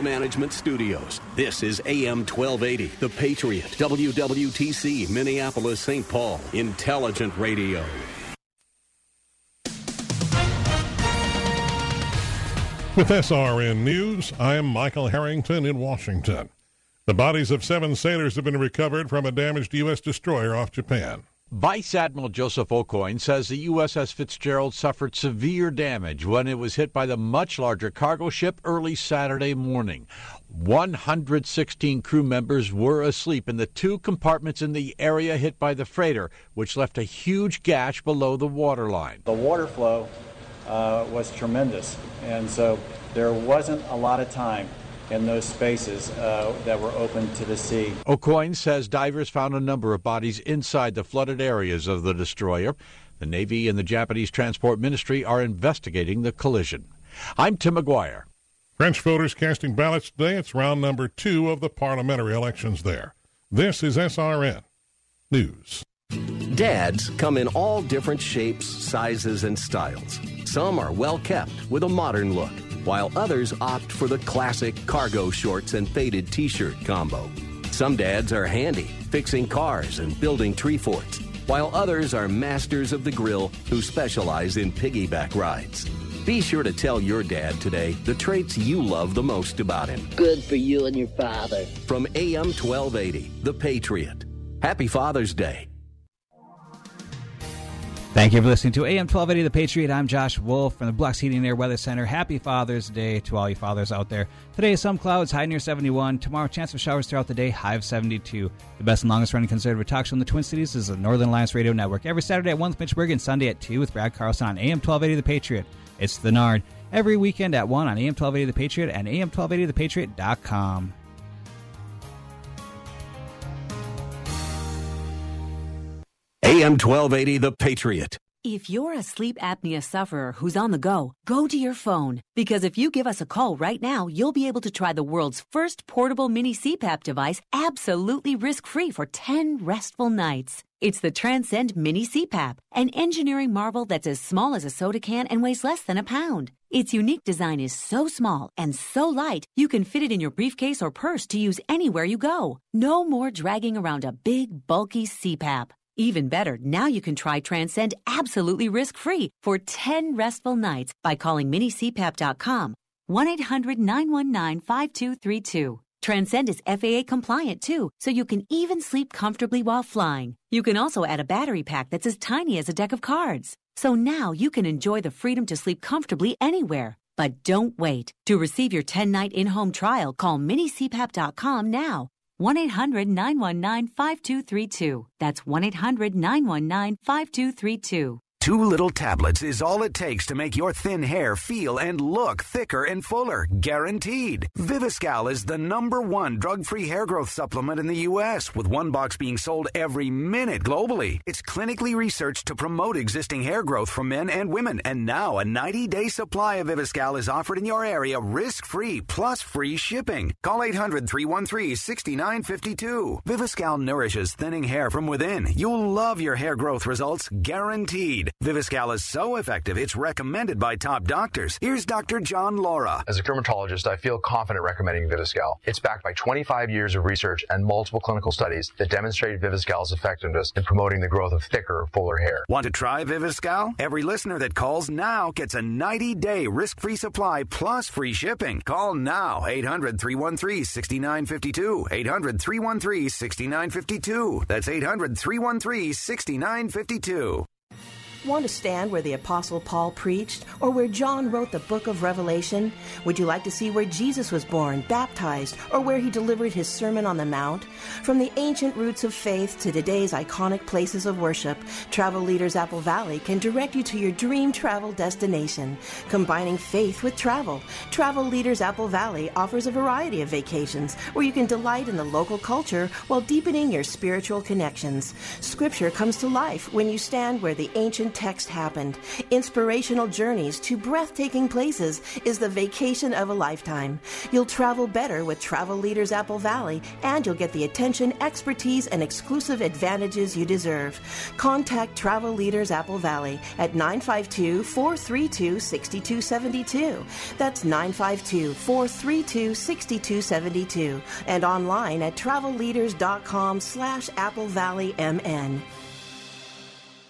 Management Studios. This is AM 1280 The Patriot, WWTC, Minneapolis, St. Paul. Intelligent radio. With SRN News, I am Michael Harrington in Washington. The bodies of 7 sailors have been recovered from a damaged U.S. destroyer off Japan. Vice-Admiral Joseph Aucoin says the USS Fitzgerald suffered severe damage when it was hit by the much larger cargo ship early Saturday morning. 116 crew members were asleep in the 2 compartments in the area hit by the freighter, which left a huge gash below the waterline. The water flow was tremendous, and so there wasn't a lot of time in those spaces that were open to the sea. Aucoin says divers found a number of bodies inside the flooded areas of the destroyer. The Navy and the Japanese Transport Ministry are investigating the collision. I'm Tim McGuire. French voters casting ballots today. It's round number 2 of the parliamentary elections there. This is SRN News. Dads come in all different shapes, sizes, and styles. Some are well kept with a modern look, while others opt for the classic cargo shorts and faded t-shirt combo. Some dads are handy, fixing cars and building tree forts, while others are masters of the grill who specialize in piggyback rides. Be sure to tell your dad today the traits you love the most about him. Good for you and your father. From AM 1280, The Patriot. Happy Father's Day. Thank you for listening to AM 1280 The Patriot. I'm Josh Wolf from the Blue Ox Heating and Air Weather Center. Happy Father's Day to all you fathers out there. Today, some clouds, high near 71. Tomorrow, chance of showers throughout the day, high of 72. The best and longest-running conservative talk show in the Twin Cities is the Northern Alliance Radio Network. Every Saturday at 1 with Mitch Berg and Sunday at 2 with Brad Carlson on AM 1280 The Patriot. It's the Nard. Every weekend at 1 on AM 1280 The Patriot and AM1280ThePatriot.com. AM 1280 The Patriot. If you're a sleep apnea sufferer who's on the go, go to your phone. Because if you give us a call right now, you'll be able to try the world's first portable mini CPAP device absolutely risk-free for 10 restful nights. It's the Transcend Mini CPAP, an engineering marvel that's as small as a soda can and weighs less than a pound. Its unique design is so small and so light, you can fit it in your briefcase or purse to use anywhere you go. No more dragging around a big, bulky CPAP. Even better, now you can try Transcend absolutely risk-free for 10 restful nights by calling minicpap.com, 1-800-919-5232. Transcend is FAA compliant, too, so you can even sleep comfortably while flying. You can also add a battery pack that's as tiny as a deck of cards. So now you can enjoy the freedom to sleep comfortably anywhere. But don't wait. To receive your 10-night in-home trial, call minicpap.com now. 1-800-919-5232. That's 1-800-919-5232. 2 little tablets is all it takes to make your thin hair feel and look thicker and fuller, guaranteed. Viviscal is the #1 drug-free hair growth supplement in the U.S., with one box being sold every minute globally. It's clinically researched to promote existing hair growth for men and women, and now a 90-day supply of Viviscal is offered in your area risk-free, plus free shipping. Call 800-313-6952. Viviscal nourishes thinning hair from within. You'll love your hair growth results, guaranteed. Viviscal is so effective, it's recommended by top doctors. Here's Dr. John Laura. As a dermatologist, I feel confident recommending Viviscal. It's backed by 25 years of research and multiple clinical studies that demonstrate Viviscal's effectiveness in promoting the growth of thicker, fuller hair. Want to try Viviscal? Every listener that calls now gets a 90-day risk-free supply plus free shipping. Call now, 800-313-6952. 800-313-6952. That's 800-313-6952. Want to stand where the Apostle Paul preached or where John wrote the book of Revelation? Would you like to see where Jesus was born, baptized, or where he delivered his Sermon on the Mount? From the ancient roots of faith to today's iconic places of worship, Travel Leaders Apple Valley can direct you to your dream travel destination. Combining faith with travel, Travel Leaders Apple Valley offers a variety of vacations where you can delight in the local culture while deepening your spiritual connections. Scripture comes to life when you stand where the ancient text happened. Inspirational journeys to breathtaking places is the vacation of a lifetime. You'll travel better with Travel Leaders Apple Valley, and you'll get the attention, expertise, and exclusive advantages you deserve. Contact Travel Leaders Apple Valley at 952-432-6272. That's 952-432-6272, and online at travelleaders.com/Apple Valley MN.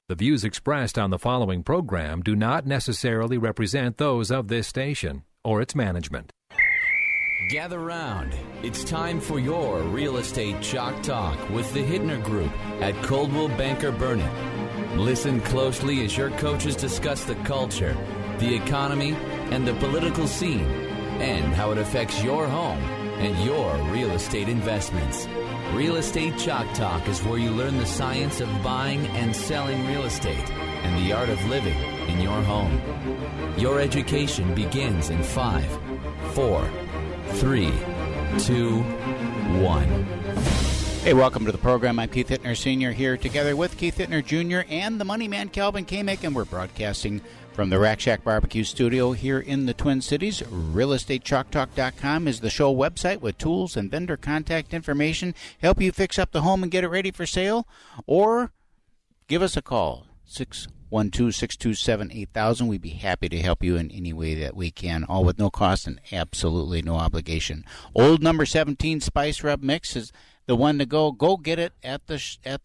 The views expressed on the following program do not necessarily represent those of this station or its management. Gather round. It's time for your Real Estate Chalk Talk with the Hittner Group at Coldwell Banker Burnett. Listen closely as your coaches discuss the culture, the economy, and the political scene, and how it affects your home and your real estate investments. Real Estate Chalk Talk is where you learn the science of buying and selling real estate and the art of living in your home. Your education begins in 5, 4, 3, 2, 1. Hey, welcome to the program. I'm Keith Hittner Sr. here together with Keith Hittner Jr. and the money man Calvin Kamick, and we're broadcasting from the Rack Shack Barbecue Studio here in the Twin Cities. RealestateChalkTalk.com is the show website with tools and vendor contact information. Help you fix up the home and get it ready for sale. Or give us a call, 612-627-8000. We'd be happy to help you in any way that we can, all with no cost and absolutely no obligation. Old number 17 Spice Rub Mix is the one to go. Go get it at the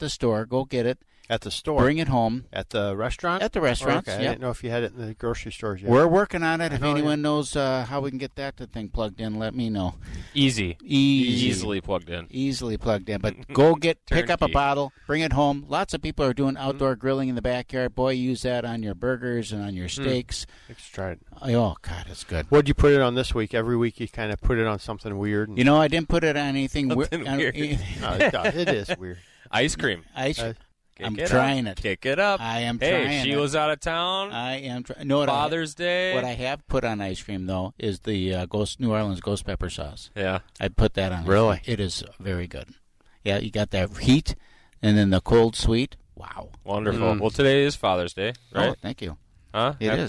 store. Go get it. At the store. Bring it home. At the restaurant? At the restaurants, okay. Yep. I didn't know if you had it in the grocery stores yet. We're working on it. If anyone knows how we can get that thing plugged in, let me know. Easy. Easily plugged in. Easily plugged in. But go pick up a bottle, bring it home. Lots of people are doing outdoor grilling in the backyard. Boy, use that on your burgers and on your steaks. Let's try it. Oh, God, it's good. What did you put it on this week? Every week you kind of put it on something weird. And I didn't put it on anything weird. It is weird. Ice cream. Kick it up. I am trying it. Hey, Sheila's out of town. I am trying. No, Father's Day. What I have put on ice cream, though, is the New Orleans ghost pepper sauce. Yeah. I put that on. Really? It is very good. Yeah, you got that heat and then the cold sweet. Wow. Wonderful. Mm. Well, today is Father's Day, right? Oh, thank you. Huh? Happy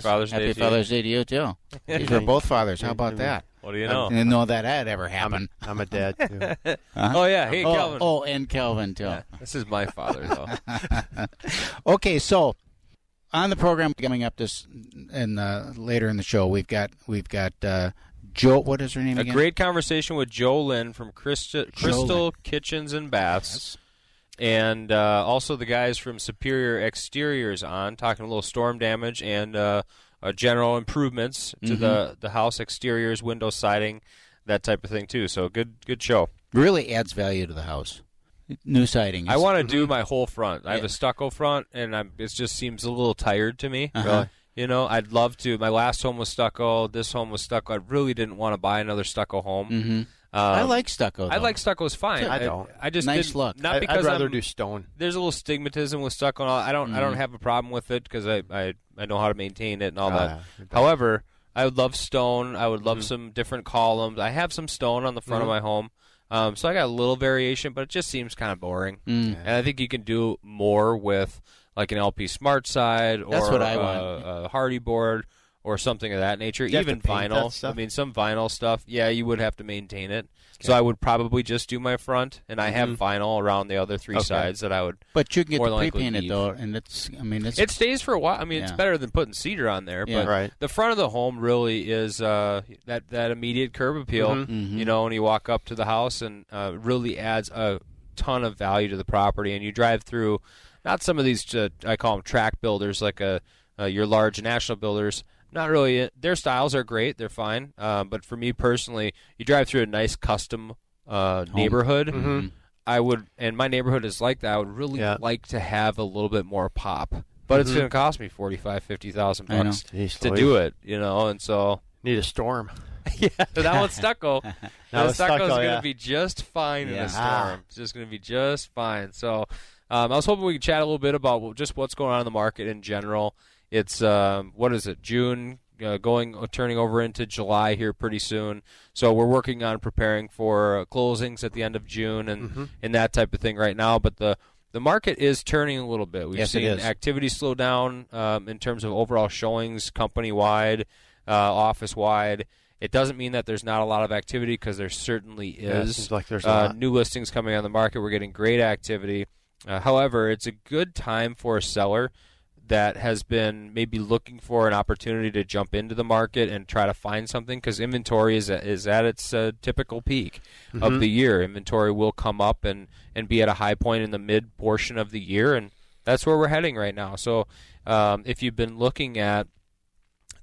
Father's Day. Happy Father's Day to you, too. These are both fathers. How about that? What do you know? I didn't know that had ever happened. I'm a dad, too. Huh? Oh, yeah. Hey, Calvin. Oh, and Calvin, too. Yeah, this is my father, though. Okay, so on the program coming up later in the show, we've got Joe. What is her name again? A great conversation with Joe Lynn from Crystal Kitchens and Baths. Yes. And also the guys from Superior Exteriors on, talking a little storm damage and general improvements to the house exteriors, window siding, that type of thing too. So good show. Really adds value to the house. New siding. I want to do my whole front. I have a stucco front, and it just seems a little tired to me. Really? I'd love to. My last home was stucco. This home was stucco. I really didn't want to buy another stucco home. Mm-hmm. I like stucco, though. I like stucco. It's fine. I don't. I just nice look. Not because I'd rather do stone. There's a little stigmatism with stucco. I don't have a problem with it because I know how to maintain it and all that. Yeah, however, I would love stone. I would love some different columns. I have some stone on the front of my home, so I got a little variation, but it just seems kind of boring. Mm. And I think you can do more with like an LP Smart Side or a Hardy board. Or something of that nature, even vinyl. I mean, some vinyl stuff, yeah, you would have to maintain it. Okay. So I would probably just do my front, and I have vinyl around the other three sides that I would. But you can get the pre-painted though, and it stays for a while. I mean, it's better than putting cedar on there. Yeah. But the front of the home really is that immediate curb appeal. Mm-hmm. When you walk up to the house, and really adds a ton of value to the property. And you drive through, not some of these I call them track builders, like your large national builders. Not really. Their styles are great. They're fine. But for me personally, you drive through a nice custom neighborhood. Mm-hmm. I would, and my neighborhood is like that. I would really like to have a little bit more pop but it's going to cost me $45,000-$50,000 to do it, you know, and so need a storm. Yeah, that one's stucco. Stucco's going to be just fine in a storm. It's just going to be just fine. So I was hoping we could chat a little bit about just what's going on in the market in general. It's what is it, June? Turning over into July here pretty soon. So we're working on preparing for closings at the end of June and that type of thing right now. But the market is turning a little bit. We've seen activity slow down in terms of overall showings company-wide, office-wide. It doesn't mean that there's not a lot of activity because there certainly is. Yeah, it seems like there's a lot. New listings coming on the market. We're getting great activity. However, it's a good time for a seller that has been maybe looking for an opportunity to jump into the market and try to find something because inventory is at its typical peak of the year. Inventory will come up and be at a high point in the mid portion of the year, and that's where we're heading right now. So if you've been looking at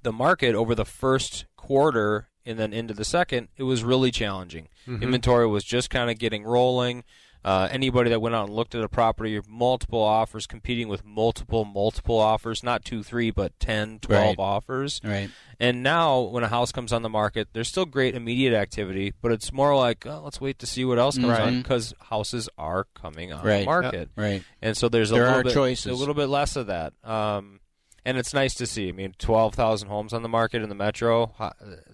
the market over the first quarter and then into the second, it was really challenging. Inventory was just kind of getting rolling. Anybody that went out and looked at a property, multiple offers, competing with multiple offers, not 2, 3, but 10, 12 offers. Right. And now when a house comes on the market, there's still great immediate activity, but it's more like, oh, let's wait to see what else comes on because houses are coming on the market. Yep. Right. And so there's a little bit less of that. And it's nice to see. I mean, 12,000 homes on the market in the metro.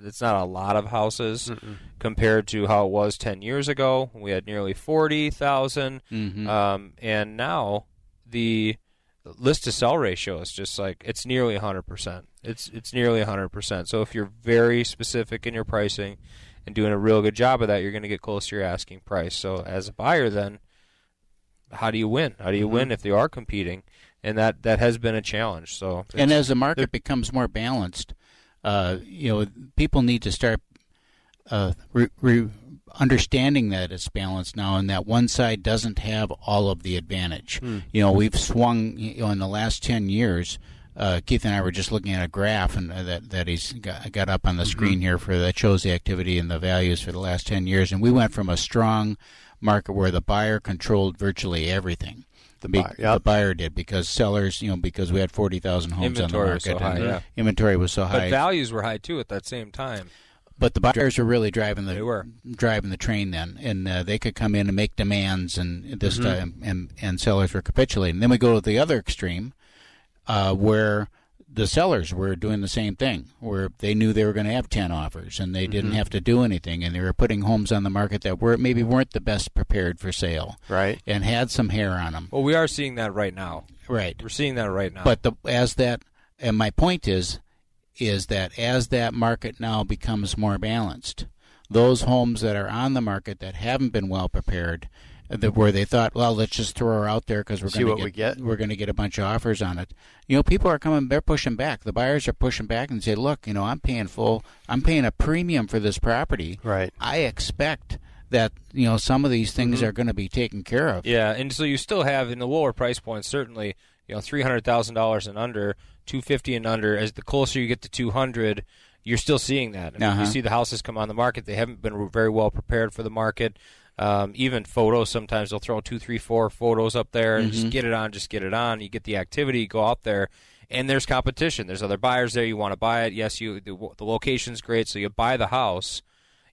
It's not a lot of houses compared to how it was 10 years ago. We had nearly 40,000. And now the list-to-sell ratio is just like it's nearly 100%. It's nearly 100%. So if you're very specific in your pricing and doing a real good job of that, you're going to get close to your asking price. So as a buyer then, how do you win? How do you win if they are competing? And that has been a challenge. So, and as the market becomes more balanced, people need to start understanding that it's balanced now, and that one side doesn't have all of the advantage. We've swung in the last 10 years. Keith and I were just looking at a graph and that he's got up on the screen here for that shows the activity and the values for the last 10 years, and we went from a strong market where the buyer controlled virtually everything. The buyer did because sellers, because we had 40,000 homes inventory on the market. Inventory was so high. But values were high, too, at that same time. But the buyers were really driving the train then, and they could come in and make demands, and this time, and sellers were capitulating. And then we go to the other extreme where the sellers were doing the same thing, where they knew they were going to have 10 offers, and they didn't have to do anything, and they were putting homes on the market that weren't the best prepared for sale, right? And had some hair on them. Well, we are seeing that right now. Right. We're seeing that right now. But my point is that as that market now becomes more balanced, those homes that are on the market that haven't been well prepared, where they thought, well, let's just throw her out there because we're going to get a bunch of offers on it. People are coming; they're pushing back. The buyers are pushing back and say, look, I'm paying a premium for this property. Right. I expect that some of these things are going to be taken care of. Yeah, and so you still have in the lower price points certainly $300,000 and under, $250,000 and under. As the closer you get to $200,000. You're still seeing that. I mean, you see the houses come on the market. They haven't been very well prepared for the market. Even photos, sometimes they'll throw 2, 3, 4 photos up there and just get it on. You get the activity, go out there, and there's competition. There's other buyers there. You want to buy it. Yes, the location's great, so you buy the house.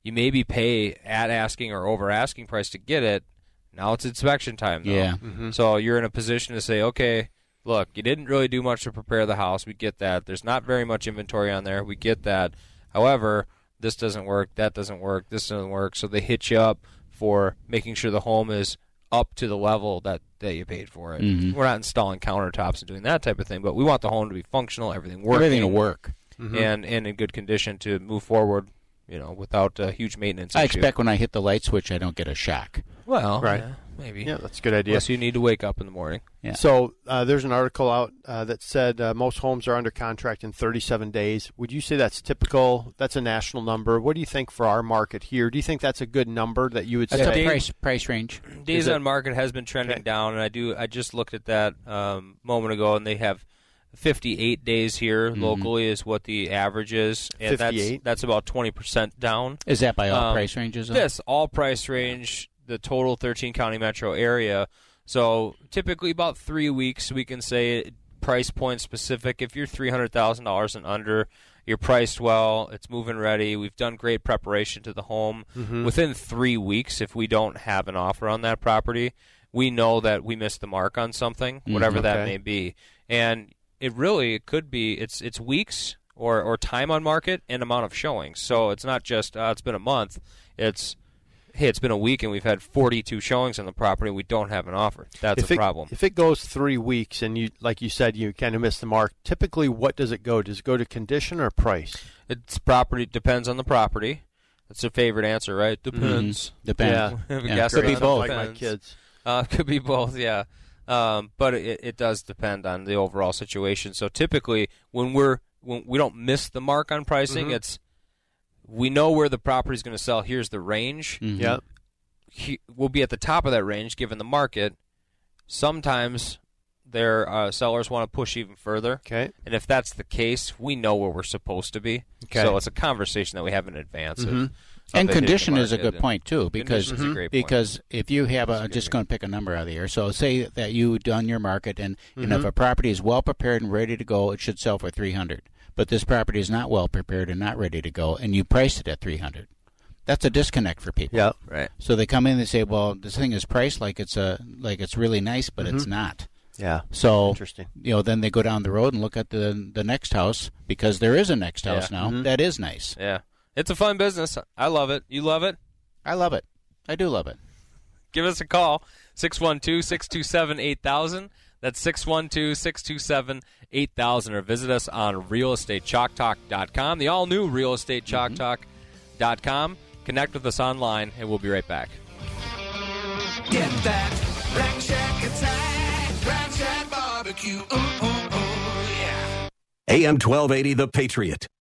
You maybe pay at asking or over asking price to get it. Now it's inspection time, though. Yeah. So you're in a position to say, okay, look, you didn't really do much to prepare the house. We get that. There's not very much inventory on there. We get that. However, this doesn't work. That doesn't work. This doesn't work. So they hit you up for making sure the home is up to the level that you paid for it. We're not installing countertops and doing that type of thing, but we want the home to be functional, everything working. Everything to work. And in good condition to move forward, without a huge maintenance issue. I expect when I hit the light switch, I don't get a shock. Well, right. Yeah. Maybe. Yeah, that's a good idea. Unless you need to wake up in the morning. Yeah. So there's an article out that said most homes are under contract in 37 days. Would you say that's typical? That's a national number. What do you think for our market here? Do you think that's a good number that you would say? That's a price range. Days on market has been trending down, and I just looked at that moment ago, and they have 58 days here locally is what the average is. And 58? That's about 20% down. Is that by all price ranges? Yes, all price range. The total 13 county metro area. So typically about 3 weeks, we can say price point specific. If you're $300,000 and under, you're priced well, it's move-in ready, we've done great preparation to the home. Mm-hmm. Within 3 weeks, if we don't have an offer on that property, we know that we missed the mark on something, whatever that may be. And it really, it could be, it's weeks or time on market and amount of showings. So it's not just, it's been a month, it's, hey, it's been a week and we've had 42 showings on the property and we don't have an offer. That's a problem. If it goes 3 weeks and you, like you said, you kind of miss the mark, typically what does it go? Does it go to condition or price? It's property, depends on the property. That's a favorite answer, right? Depends. Mm-hmm. Depends. Yeah. Yeah. Could be both. Like my kids. Could be both, yeah. But it does depend on the overall situation. So typically when we don't miss the mark on pricing, mm-hmm. it's, we know where the property is going to sell. Here's the range. Mm-hmm. Yep. We'll be at the top of that range given the market. Sometimes their sellers want to push even further. Okay. And if that's the case, we know where we're supposed to be. Okay. So it's a conversation that we have in advance. Mm-hmm. And condition is a good point, too, because if you have a – just going to pick a number out of the air. So say that you've done your market, and if a property is well-prepared and ready to go, it should sell for $300,000. But this property is not well prepared and not ready to go, and you priced it at $300,000. That's a disconnect for people. Yeah, right. So they come in and they say, "Well, this thing is priced like it's really nice, but it's not." Yeah. So interesting. You know, then they go down the road and look at the next house, because there is a next house now that is nice. Yeah, it's a fun business. I love it. You love it? I love it. I do love it. Give us a call 612-627-8000. That's 612-627-8000, or visit us on RealestateChalkTalk.com, the all-new RealestateChalkTalk.com. Connect with us online, and we'll be right back. Get that Rack Shack attack, Rack Shack Barbecue, yeah. AM 1280, The Patriot.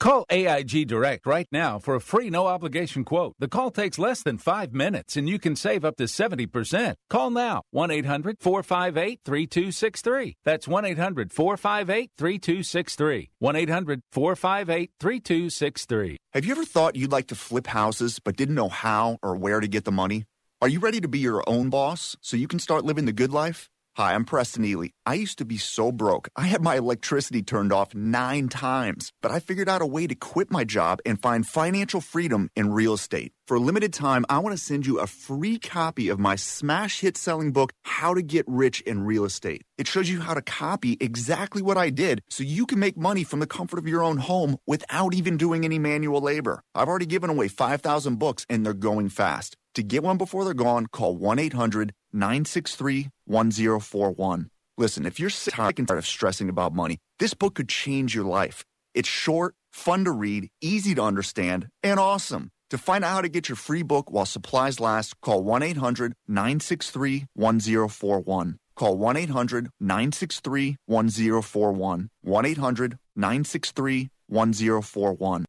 Call AIG Direct right now for a free, no-obligation quote. The call takes less than 5 minutes, and you can save up to 70%. Call now, 1-800-458-3263. That's 1-800-458-3263. 1-800-458-3263. Have you ever thought you'd like to flip houses but didn't know how or where to get the money? Are you ready to be your own boss so you can start living the good life? Hi, I'm Preston Ely. I used to be so broke. I had my electricity turned off 9 times, but I figured out a way to quit my job and find financial freedom in real estate. For a limited time, I want to send you a free copy of my smash hit selling book, How to Get Rich in Real Estate. It shows you how to copy exactly what I did so you can make money from the comfort of your own home without even doing any manual labor. I've already given away 5,000 books and they're going fast. To get one before they're gone, call 1-800-963-1041. Listen, if you're sick and tired of stressing about money, this book could change your life. It's short, fun to read, easy to understand, and awesome. To find out how to get your free book while supplies last, call 1-800-963-1041. Call 1-800-963-1041. 1-800-963-1041.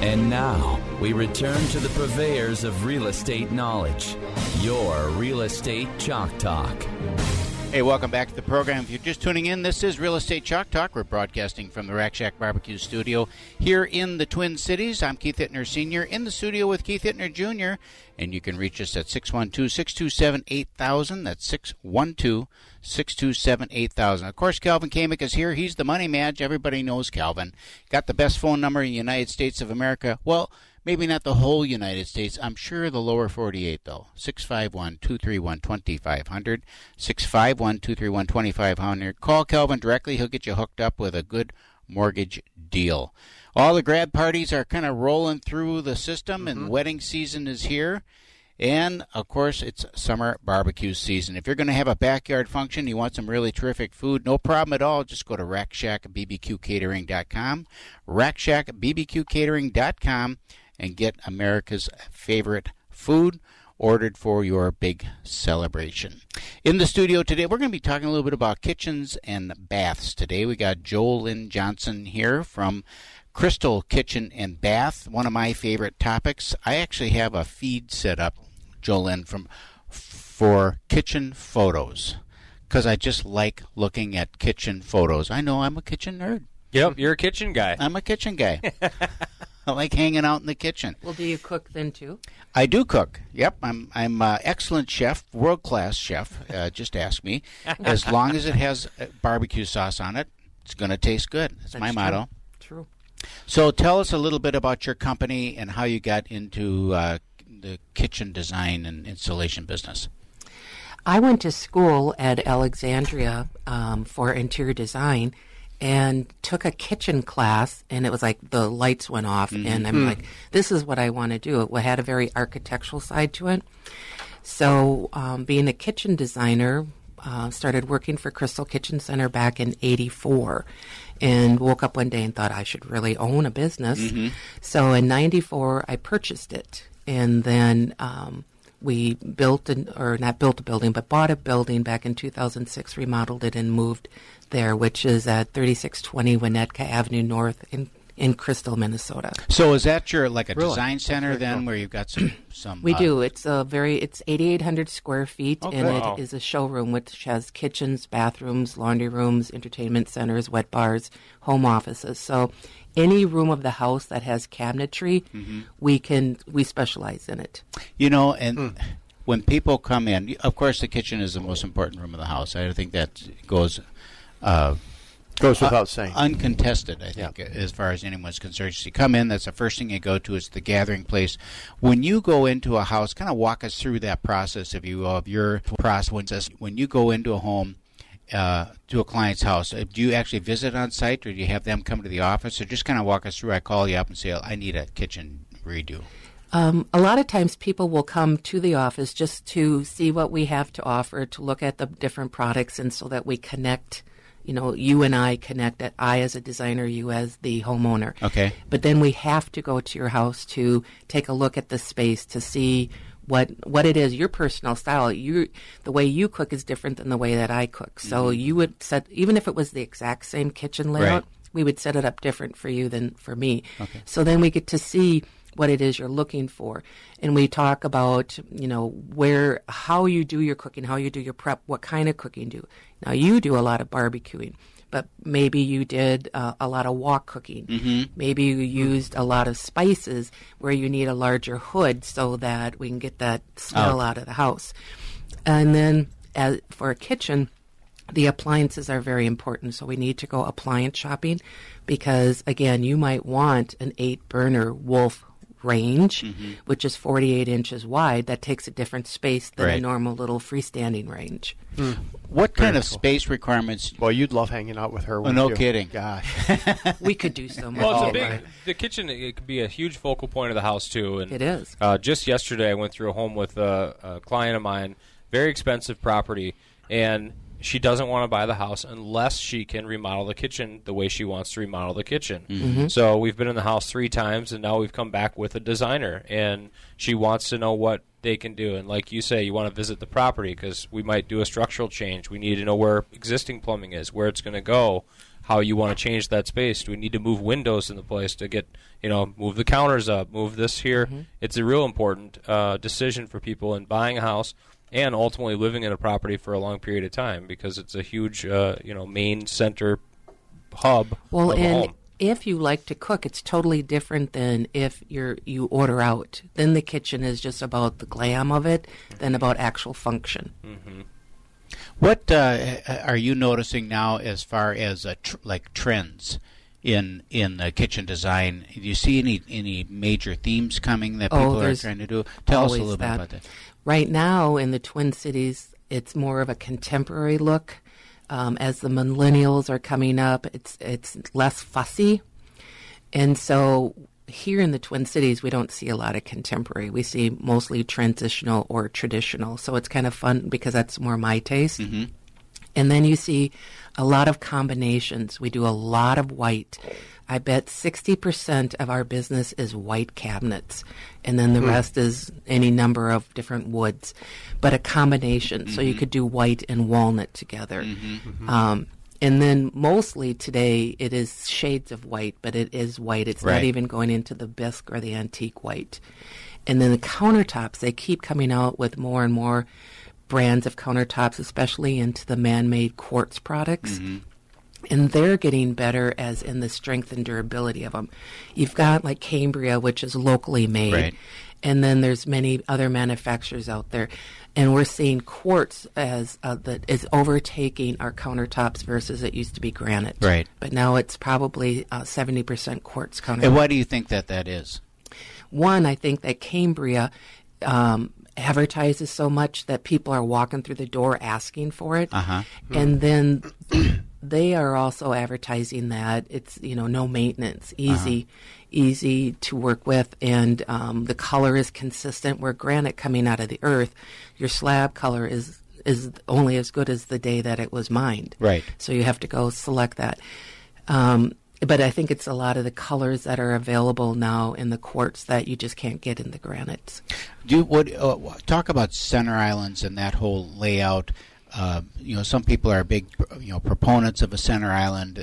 And now, we return to the purveyors of real estate knowledge, your Real Estate Chalk Talk. Hey, welcome back to the program. If you're just tuning in, this is Real Estate Chalk Talk. We're broadcasting from the Rack Shack Barbecue studio here in the Twin Cities. I'm Keith Hittner Sr. in the studio with Keith Hittner Jr., and you can reach us at 612-627-8000. That's 612-627-8000. Of course, Calvin Kamick is here. He's the money match. Everybody knows Calvin. Got the best phone number in the United States of America. Well, maybe not the whole United States. I'm sure the lower 48, though. 651-231-2500. 651-231-2500. Call Calvin directly. He'll get you hooked up with a good mortgage deal. All the grad parties are kind of rolling through the system, and wedding season is here. And, of course, it's summer barbecue season. If you're going to have a backyard function, you want some really terrific food, no problem at all. Just go to RackShackBBQCatering.com, RackShackBBQCatering.com, and get America's favorite food ordered for your big celebration. In the studio today, we're going to be talking a little bit about kitchens and baths today. We got Joel Lynn Johnson here from Crystal Kitchen and Bath, one of my favorite topics. I actually have a feed set up, Jolynn, for kitchen photos, because I just like looking at kitchen photos. I know I'm a kitchen nerd. Yep, you're a kitchen guy. I'm a kitchen guy. I like hanging out in the kitchen. Well, do you cook then too? I do cook. Yep, I'm an excellent chef, world class chef. Just ask me. As long as it has barbecue sauce on it, it's going to taste good. That's my motto. True. So tell us a little bit about your company and how you got into the kitchen design and installation business. I went to school at Alexandria for interior design and took a kitchen class, and it was like the lights went off, and I'm like, this is what I want to do. It had a very architectural side to it. So being a kitchen designer, started working for Crystal Kitchen Center back in 1984. And woke up one day and thought I should really own a business. So in 1994, I purchased it. And then we bought a building back in 2006, remodeled it, and moved there, which is at 3620 Winnetka Avenue North in Crystal, Minnesota. So is that your design center then, where you've got some? We do. It's 8,800 square feet, and it is a showroom which has kitchens, bathrooms, laundry rooms, entertainment centers, wet bars, home offices. So any room of the house that has cabinetry, we specialize in it. You know, and when people come in, of course, the kitchen is the most important room of the house. I think that goes. Goes without saying. Uncontested, I think, as far as anyone's concerned. So you come in, that's the first thing you go to. It's the gathering place. When you go into a house, kind of walk us through that process, if you will, of your process. When you go into a home, to a client's house, do you actually visit on site, or do you have them come to the office? Or just kind of walk us through. I call you up and say, I need a kitchen redo. A lot of times people will come to the office just to see what we have to offer, to look at the different products, and so that we connect. You know, you and I connect, that I as a designer, you as the homeowner. Okay. But then we have to go to your house to take a look at the space, to see what it is, your personal style. The way you cook is different than the way that I cook. So you would set, even if it was the exact same kitchen layout, we would set it up different for you than for me. Okay. So then we get to see what it is you're looking for. And we talk about, how you do your cooking, how you do your prep, what kind of cooking you do. Now, you do a lot of barbecuing, but maybe you did a lot of wok cooking. Maybe you used a lot of spices, where you need a larger hood so that we can get that smell out of the house. And then for a kitchen, the appliances are very important, so we need to go appliance shopping because, again, you might want an 8-burner Wolf range, which is 48 inches wide. That takes a different space than a normal little freestanding range. What kind of space requirements? Well, you'd love hanging out with her. No kidding. Gosh. We could do so much. Well, the kitchen, it could be a huge focal point of the house, too. And, it is. Just yesterday, I went through a home with a client of mine, very expensive property, and she doesn't want to buy the house unless she can remodel the kitchen the way she wants to remodel the kitchen. So we've been in the house 3 times, and now we've come back with a designer, and she wants to know what they can do. And like you say, you want to visit the property because we might do a structural change. We need to know where existing plumbing is, where it's going to go, how you want to change that space. Do we need to move windows in the place to get, you know, move the counters up, move this here? Mm-hmm. It's a real important decision for people in buying a house and ultimately living in a property for a long period of time because it's a huge, main center hub. Well, and if you like to cook, it's totally different than if you order out. Then the kitchen is just about the glam of it, than about actual function. Mm-hmm. What are you noticing now as far as trends in the kitchen design? Do you see any major themes coming that people are trying to do? Tell us a little bit about that. Right now in the Twin Cities, it's more of a contemporary look. As the millennials are coming up, it's less fussy. And so here in the Twin Cities, we don't see a lot of contemporary. We see mostly transitional or traditional. So it's kind of fun because that's more my taste. Mm-hmm. And then you see a lot of combinations. We do a lot of white. I bet 60% of our business is white cabinets, and then the rest is any number of different woods, but a combination. Mm-hmm. So you could do white and walnut together. Mm-hmm. Mm-hmm. And then mostly today it is shades of white, but it is white. It's not even going into the bisque or the antique white. And then the countertops, they keep coming out with more and more brands of countertops, especially into the man-made quartz products. Mm-hmm. And they're getting better as in the strength and durability of them. You've got like Cambria, which is locally made. Right. And then there's many other manufacturers out there. And we're seeing quartz as is overtaking our countertops versus it used to be granite. Right. But now it's probably 70% quartz countertops. And why do you think that is? One, I think that Cambria advertises so much that people are walking through the door asking for it. Uh-huh. And then... They are also advertising that it's, no maintenance, easy to work with, and the color is consistent. Where granite coming out of the earth, your slab color is only as good as the day that it was mined. Right. So you have to go select that. But I think it's a lot of the colors that are available now in the quartz that you just can't get in the granites. Talk about Center Islands and that whole layout. Some people are big, proponents of a center island,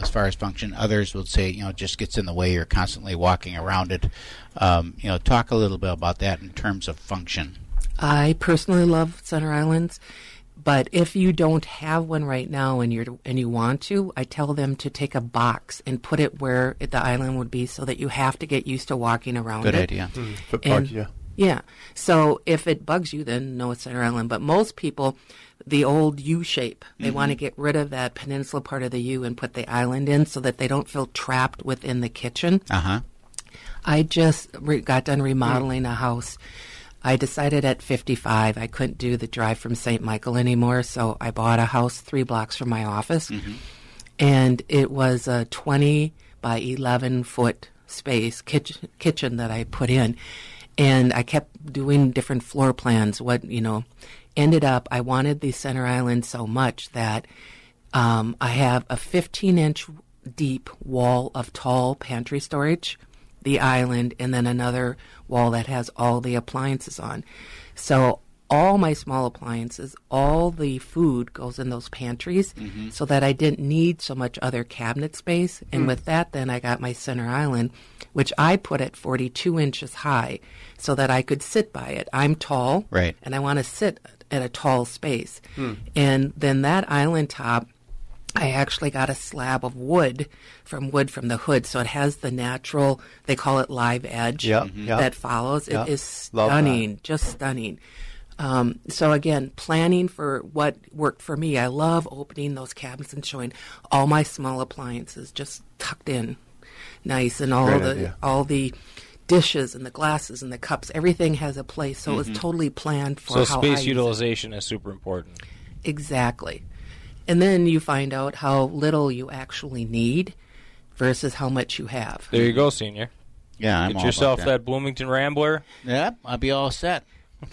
as far as function. Others will say, it just gets in the way. You're constantly walking around it. Talk a little bit about that in terms of function. I personally love center islands, but if you don't have one right now and you want to, I tell them to take a box and put it where the island would be so that you have to get used to walking around it. Good idea. Footpark, yeah. Yeah. So if it bugs you, then no, it's center island. But most people... the old U shape. They want to get rid of that peninsula part of the U and put the island in so that they don't feel trapped within the kitchen. Uh-huh. I just got done remodeling a house. I decided at 55 I couldn't do the drive from St. Michael anymore, so I bought a house 3 blocks from my office. Mm-hmm. And it was a 20 by 11 foot space kitchen that I put in. And I kept doing different floor plans, ended up, I wanted the center island so much that I have a 15-inch deep wall of tall pantry storage, the island, and then another wall that has all the appliances on. So all my small appliances, all the food goes in those pantries so that I didn't need so much other cabinet space. And with that, then I got my center island, which I put at 42 inches high so that I could sit by it. I'm tall, and I want to sit at a tall space. And then that island top, I actually got a slab of wood from the hood. So it has the natural, they call it live edge that follows. Yep. It is stunning, just stunning. So again, planning for what worked for me. I love opening those cabinets and showing all my small appliances just tucked in nice, and all the dishes and the glasses and the cups, everything has a place. So it was totally planned for how space utilization is super important. Exactly. And then you find out how little you actually need versus how much you have. There you go, senior. Yeah, I'm all about that. Get yourself that Bloomington Rambler. Yep, I'll be all set.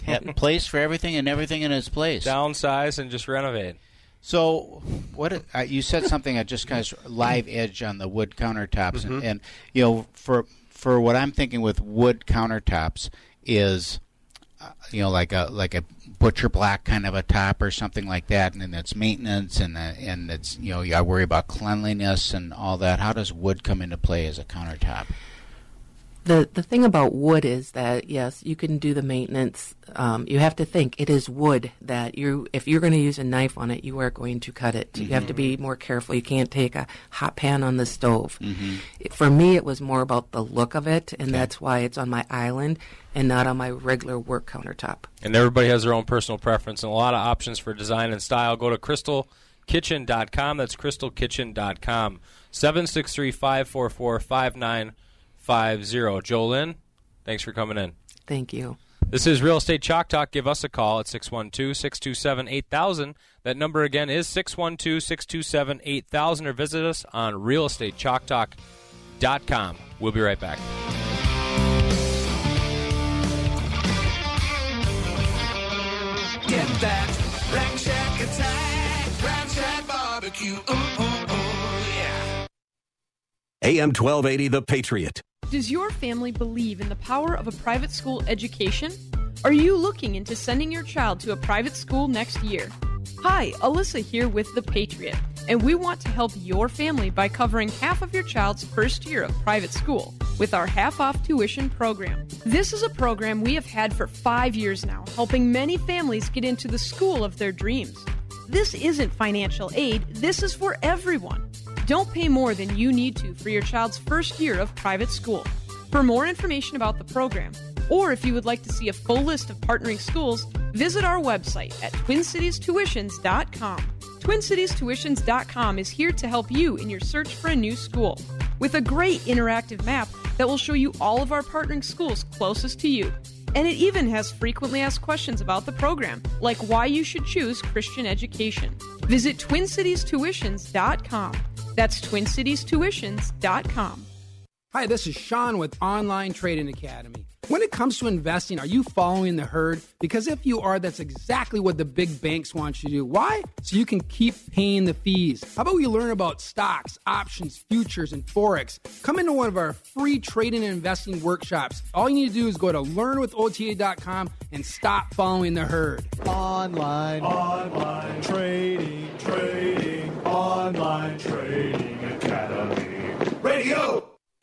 Have place for everything and everything in its place. Downsize and just renovate. So, what you said something that just kind of live edge on the wood countertops, and for what I'm thinking with wood countertops is you know, like a butcher block kind of a top or something like that, and then it's maintenance, and it's, you know, you gotta worry about cleanliness and all that. How does wood come into play as a countertop? The thing about wood is that, yes, you can do the maintenance. You have to think it is wood that if you're going to use a knife on it, you are going to cut it. Mm-hmm. You have to be more careful. You can't take a hot pan on the stove. Mm-hmm. For me, it was more about the look of it, and that's why it's on my island and not on my regular work countertop. And everybody has their own personal preference and a lot of options for design and style. Go to crystalkitchen.com. That's crystalkitchen.com. 763-544-5950. Jolynn, thanks for coming in. Thank you. This is Real Estate Chalk Talk. Give us a call at 612-627-8000. That number again is 612-627-8000, or visit us on realestatechalktalk.com. We'll be right back. Get that Rack Shack attack, Rack Shack Barbecue. Yeah. AM 1280 The Patriot. Does your family believe in the power of a private school education? Are you looking into sending your child to a private school next year? Hi, Alyssa here with The Patriot, and we want to help your family by covering half of your child's first year of private school with our half-off tuition program. This is a program we have had for 5 years now, helping many families get into the school of their dreams. This isn't financial aid, this is for everyone. Don't pay more than you need to for your child's first year of private school. For more information about the program, or if you would like to see a full list of partnering schools, visit our website at TwinCitiesTuitions.com. TwinCitiesTuitions.com is here to help you in your search for a new school, with a great interactive map that will show you all of our partnering schools closest to you. And it even has frequently asked questions about the program, like why you should choose Christian education. Visit TwinCitiesTuitions.com. That's TwinCitiesTuitions.com. Hi, this is Sean with Online Trading Academy. When it comes to investing, are you following the herd? Because if you are, that's exactly what the big banks want you to do. Why? So you can keep paying the fees. How about we learn about stocks, options, futures, and Forex? Come into one of our free trading and investing workshops. All you need to do is go to learnwithota.com and stop following the herd. Online trading, Online Trading Academy. Radio!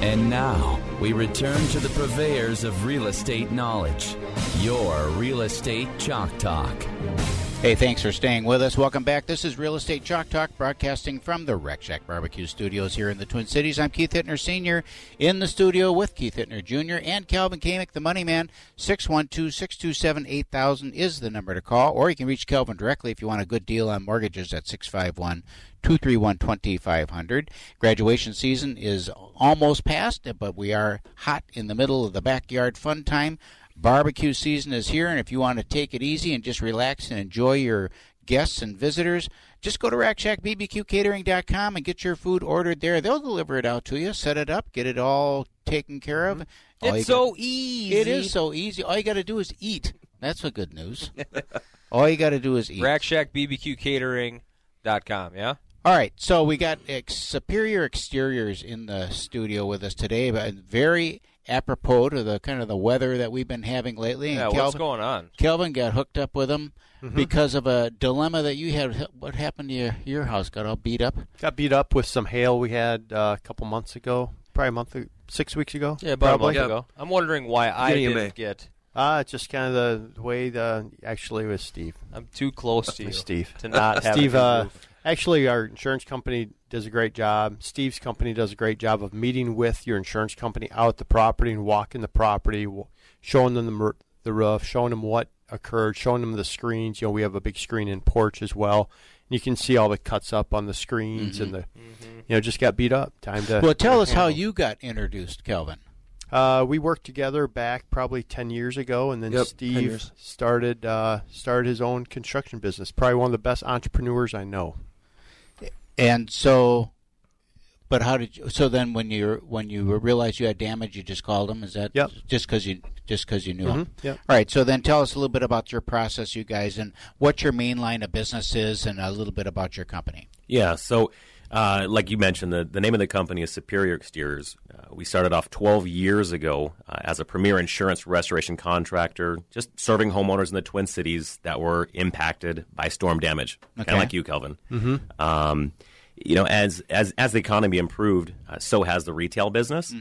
And now, we return to the purveyors of real estate knowledge, your Real Estate Chalk Talk. Hey, thanks for staying with us. Welcome back. This is Real Estate Chalk Talk, broadcasting from the Rack Shack Barbecue Studios here in the Twin Cities. I'm Keith Hittner Sr. in the studio with Keith Hittner Jr. and Calvin Kamick, the money man. 612-627-8000 is the number to call, or you can reach Calvin directly if you want a good deal on mortgages at 651-231-2500. Graduation season is almost past, but we are hot in the middle of the backyard fun time. Barbecue season is here, and if you want to take it easy and just relax and enjoy your guests and visitors, just go to RackShackBBQCatering.com and get your food ordered there. They'll deliver it out to you, set it up, get it all taken care of. It's so easy. It is so easy. All you got to do is eat. That's the good news. All you got to do is eat. RackShackBBQCatering.com, yeah? All right, so we got Superior Exteriors in the studio with us today, but very apropos to the kind of the weather that we've been having lately. Yeah, and what's going on? Calvin got hooked up with them because of a dilemma that you had. What happened to your house? Got all beat up? Got beat up with some hail we had a couple months ago, probably a month ago. 6 weeks ago? Yeah, about a month ago. I'm wondering why I didn't get. It's just kind of the way the. Actually, it was Steve. I'm too close to you, Steve, to not have Steve. Actually, our insurance company does a great job. Steve's company does a great job of meeting with your insurance company out at the property and walking the property, showing them the roof, showing them what occurred, showing them the screens. You know, we have a big screen and porch as well. You can see all the cuts up on the screens and the, you know, just got beat up. Time to. Well, tell us how you got introduced, Calvin. We worked together back probably 10 years ago, and then Steve started his own construction business. Probably one of the best entrepreneurs I know. And so, but how did you? So then, when you realized you had damage, you just called him. Is that just because you knew him? Yep. All right. So then tell us a little bit about your process, you guys, and what your main line of business is and a little bit about your company. Yeah. So like you mentioned, the name of the company is Superior Exteriors. We started off 12 years ago as a premier insurance restoration contractor, just serving homeowners in the Twin Cities that were impacted by storm damage, kind of like you, Calvin. You know, as the economy improved, so has the retail business.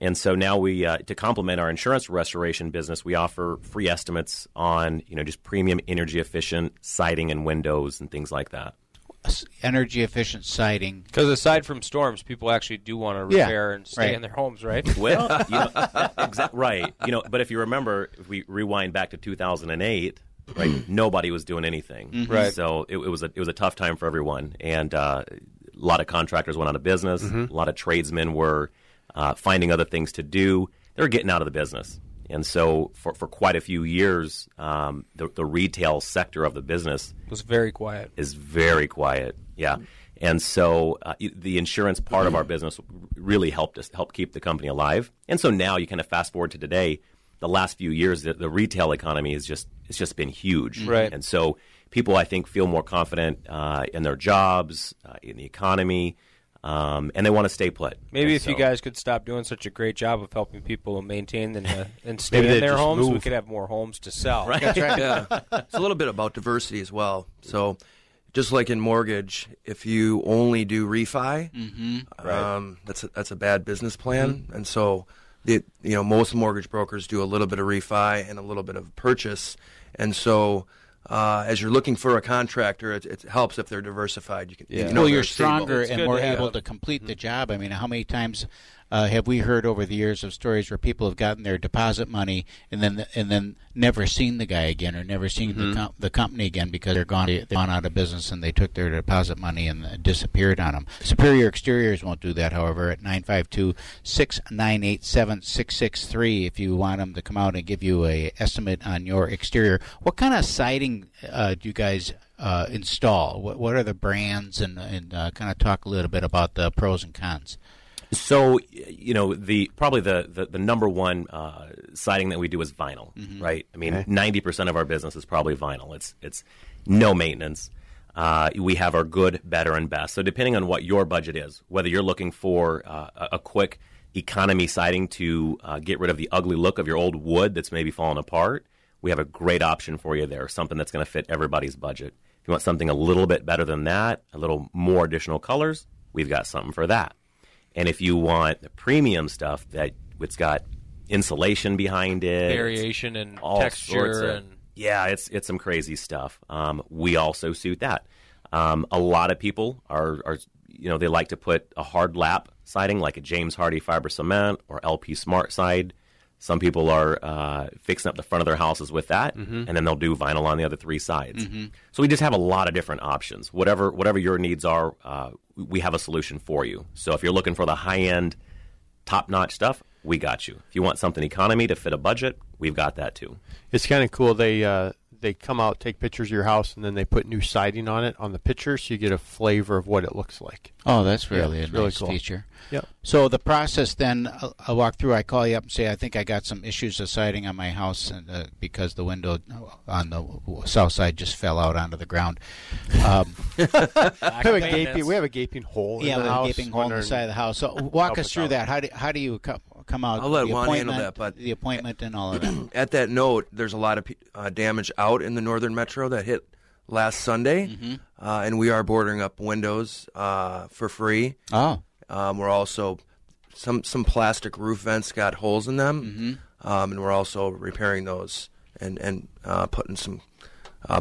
And so now we, to complement our insurance restoration business, we offer free estimates on, you know, just premium energy efficient siding and windows and things like that. Energy efficient siding. Because aside from storms, people actually do want to repair and stay in their homes, right? Well, you know, right. You know, but if you remember, if we rewind back to 2008, right, nobody was doing anything. So it was a tough time for everyone, and a lot of contractors went out of business. A lot of tradesmen were. Finding other things to do, they're getting out of the business. And so for quite a few years, the retail sector of the business was very quiet. Yeah. And so the insurance part of our business really helped us keep the company alive. And so now you kind of fast forward to today, the last few years, the retail economy is it's just been huge. And so people, I think, feel more confident in their jobs, in the economy. And they want to stay put. Maybe if you guys could stop doing such a great job of helping people maintain and stay in their homes, we could have more homes to sell. It's a little bit about diversity as well. So just like in mortgage, if you only do refi, that's a bad business plan. And so most mortgage brokers do a little bit of refi and a little bit of purchase. And so as you're looking for a contractor, it helps if they're diversified. You can, well, you're stronger and more able to complete the job. I mean, how many times have we heard over the years of stories where people have gotten their deposit money and then never seen the guy again or never seen the company again because they're gone out of business and they took their deposit money and disappeared on them. Superior Exteriors won't do that, however, at 952-698-7663 if you want them to come out and give you an estimate on your exterior. What kind of siding do you guys install? What are the brands? And kind of talk a little bit about the pros and cons. So, you know, the number one siding that we do is vinyl, right? I mean, 90% of our business is probably vinyl. It's no maintenance. We have our good, better, and best. So depending on what your budget is, whether you're looking for a quick economy siding to get rid of the ugly look of your old wood that's maybe falling apart, we have a great option for you there, something that's going to fit everybody's budget. If you want something a little bit better than that, a little more additional colors, we've got something for that. And if you want the premium stuff that's got insulation behind it, variation and all texture, it's some crazy stuff. We also suit that. A lot of people are they like to put a hard lap siding like a James Hardie fiber cement or LP Smart Side. Some people are fixing up the front of their houses with that, and then they'll do vinyl on the other three sides. So we just have a lot of different options. Whatever your needs are, we have a solution for you. So if you're looking for the high-end, top-notch stuff, we got you. If you want something economy to fit a budget, we've got that too. It's kind of cool. They they come out, take pictures of your house, and then they put new siding on it on the picture, so you get a flavor of what it looks like. Oh, that's really a really nice cool feature. Yeah. So the process then, I'll walk through. I call you up and say, I think I got some issues with siding on my house because the window on the south side just fell out onto the ground. We have a gaping hole in the house. Yeah, a gaping hole on the side of the house. So walk us through that. How do you come out? I'll let Juan handle that. But the appointment and all of that. At that note, there's a lot of damage out in the northern metro that hit last Sunday, and we are boarding up windows for free. Oh. We're also some plastic roof vents got holes in them, and we're also repairing those and putting some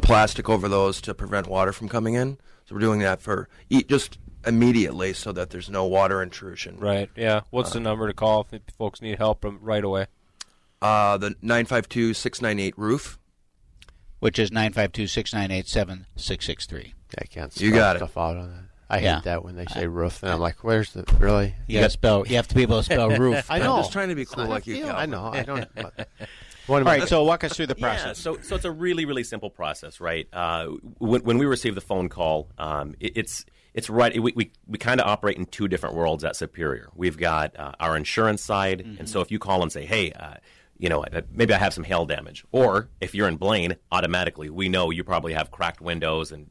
plastic over those to prevent water from coming in. So we're doing that for just immediately so that there's no water intrusion. Right, yeah. What's the number to call if folks need help right away? The 952-698-ROOF. Which is 952-698-7663. I can't spell stuff out on that. I hate that when they say roof, and I'm like, where's the, really? You have to be able to spell roof. I know. I'm just trying to be cool like you. I know. I don't. All right, so walk us through the process. Yeah, so it's a really, really simple process, right? When we receive the phone call, it's right. We kind of operate in two different worlds at Superior. We've got our insurance side, and so if you call and say, hey, maybe I have some hail damage. Or if you're in Blaine, automatically, we know you probably have cracked windows and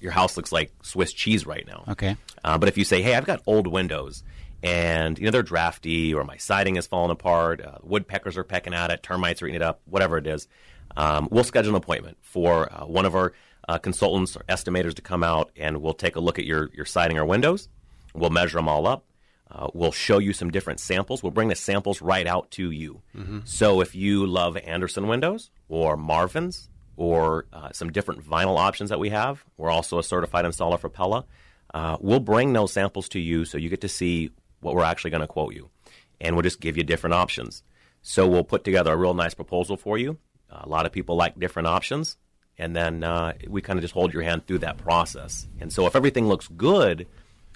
your house looks like Swiss cheese right now. Okay. But if you say, hey, I've got old windows and, they're drafty or my siding is falling apart, woodpeckers are pecking at it, termites are eating it up, whatever it is, we'll schedule an appointment for one of our consultants or estimators to come out and we'll take a look at your siding or windows. We'll measure them all up. We'll show you some different samples. We'll bring the samples right out to you. So if you love Anderson windows or Marvin's or some different vinyl options that we have, we're also a certified installer for Pella, we'll bring those samples to you so you get to see what we're actually going to quote you. And we'll just give you different options. So we'll put together a real nice proposal for you. A lot of people like different options. And then we kind of just hold your hand through that process. And so if everything looks good,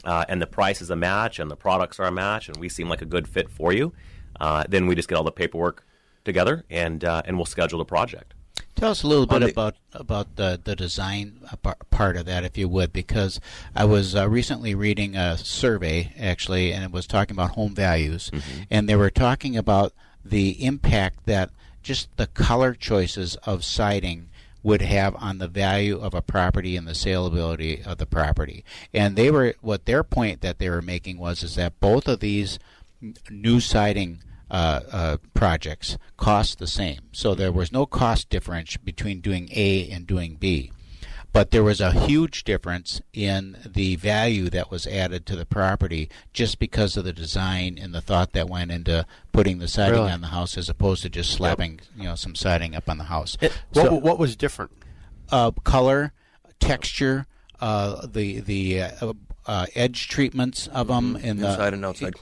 and the price is a match, and the products are a match, and we seem like a good fit for you, then we just get all the paperwork together, and we'll schedule the project. Tell us a little bit about the design part of that, if you would, because I was recently reading a survey, actually, and it was talking about home values, and they were talking about the impact that just the color choices of siding would have on the value of a property and the saleability of the property. And they were what their point that they were making was that both of these new siding projects cost the same. So there was no cost difference between doing A and doing B. But there was a huge difference in the value that was added to the property just because of the design and the thought that went into putting the siding on the house as opposed to just slapping some siding up on the house. What was different? Color, texture, the edge treatments of them, in the inside and outside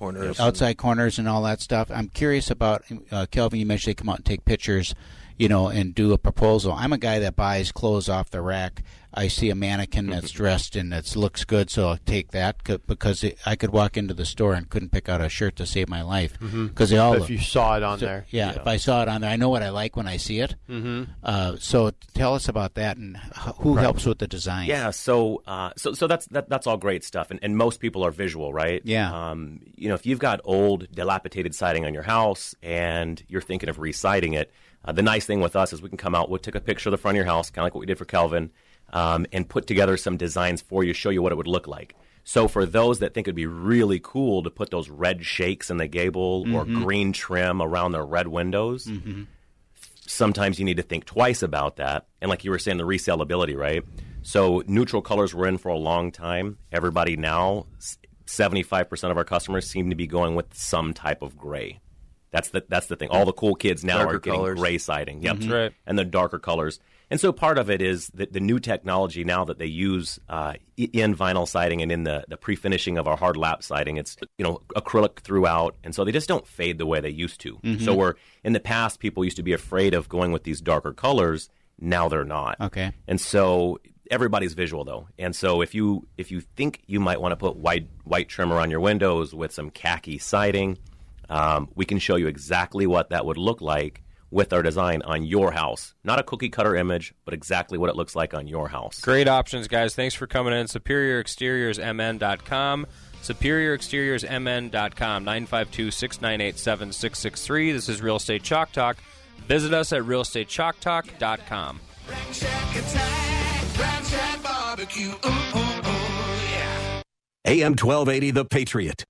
corners, and all that stuff. I'm curious about Calvin. You mentioned they come out and take pictures. And do a proposal. I'm a guy that buys clothes off the rack. I see a mannequin that's dressed and it looks good, so I'll take that because I could walk into the store and couldn't pick out a shirt to save my life. Because they all look. If you saw it on there. Yeah, if I saw it on there, I know what I like when I see it. So tell us about that and who helps with the design. Yeah, so that's all great stuff, and most people are visual, right? Yeah. If you've got old, dilapidated siding on your house and you're thinking of re-siding it, the nice thing with us is we can come out, we'll take a picture of the front of your house, kind of like what we did for Calvin, and put together some designs for you, show you what it would look like. So for those that think it'd be really cool to put those red shakes in the gable or green trim around their red windows, sometimes you need to think twice about that. And like you were saying, the resellability, right? So neutral colors were in for a long time. Everybody now, 75% of our customers seem to be going with some type of gray. That's the thing. All the cool kids now darker are getting colors. Gray siding. Yep. That's right. And the darker colors. And so part of it is the new technology now that they use in vinyl siding and in the pre-finishing of our hard lap siding. It's acrylic throughout, and so they just don't fade the way they used to. So in the past, people used to be afraid of going with these darker colors. Now they're not. Okay. And so everybody's visual though. And so if you think you might want to put white trim around your windows with some khaki siding. We can show you exactly what that would look like with our design on your house. Not a cookie-cutter image, but exactly what it looks like on your house. Great options, guys. Thanks for coming in. SuperiorExteriorsMN.com. SuperiorExteriorsMN.com. 952-698-7663. This is Real Estate Chalk Talk. Visit us at RealestateChalkTalk.com. Rack Shack Attack, Rack Shack Barbecue, ooh, ooh, ooh, yeah. AM 1280 The Patriot.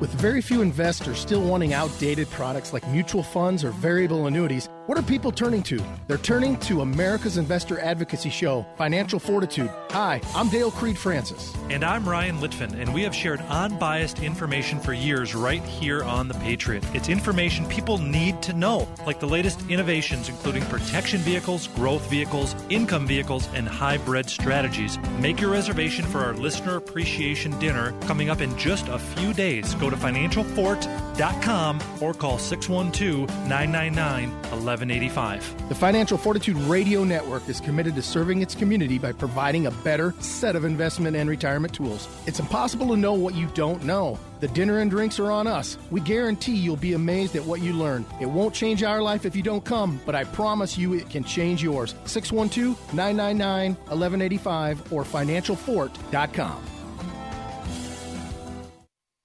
With very few investors still wanting outdated products like mutual funds or variable annuities, what are people turning to? They're turning to America's investor advocacy show, Financial Fortitude. Hi, I'm Dale Creed Francis. And I'm Ryan Litfin, and we have shared unbiased information for years right here on The Patriot. It's information people need to know, like the latest innovations including protection vehicles, growth vehicles, income vehicles, and hybrid strategies. Make your reservation for our Listener Appreciation Dinner coming up in just a few days. Go to financialfort.com or call 612-999-1185. The Financial Fortitude Radio Network is committed to serving its community by providing a better set of investment and retirement tools. It's impossible to know what you don't know. The dinner and drinks are on us. We guarantee you'll be amazed at what you learn. It won't change our life if you don't come, but I promise you it can change yours. 612-999-1185 or financialfort.com.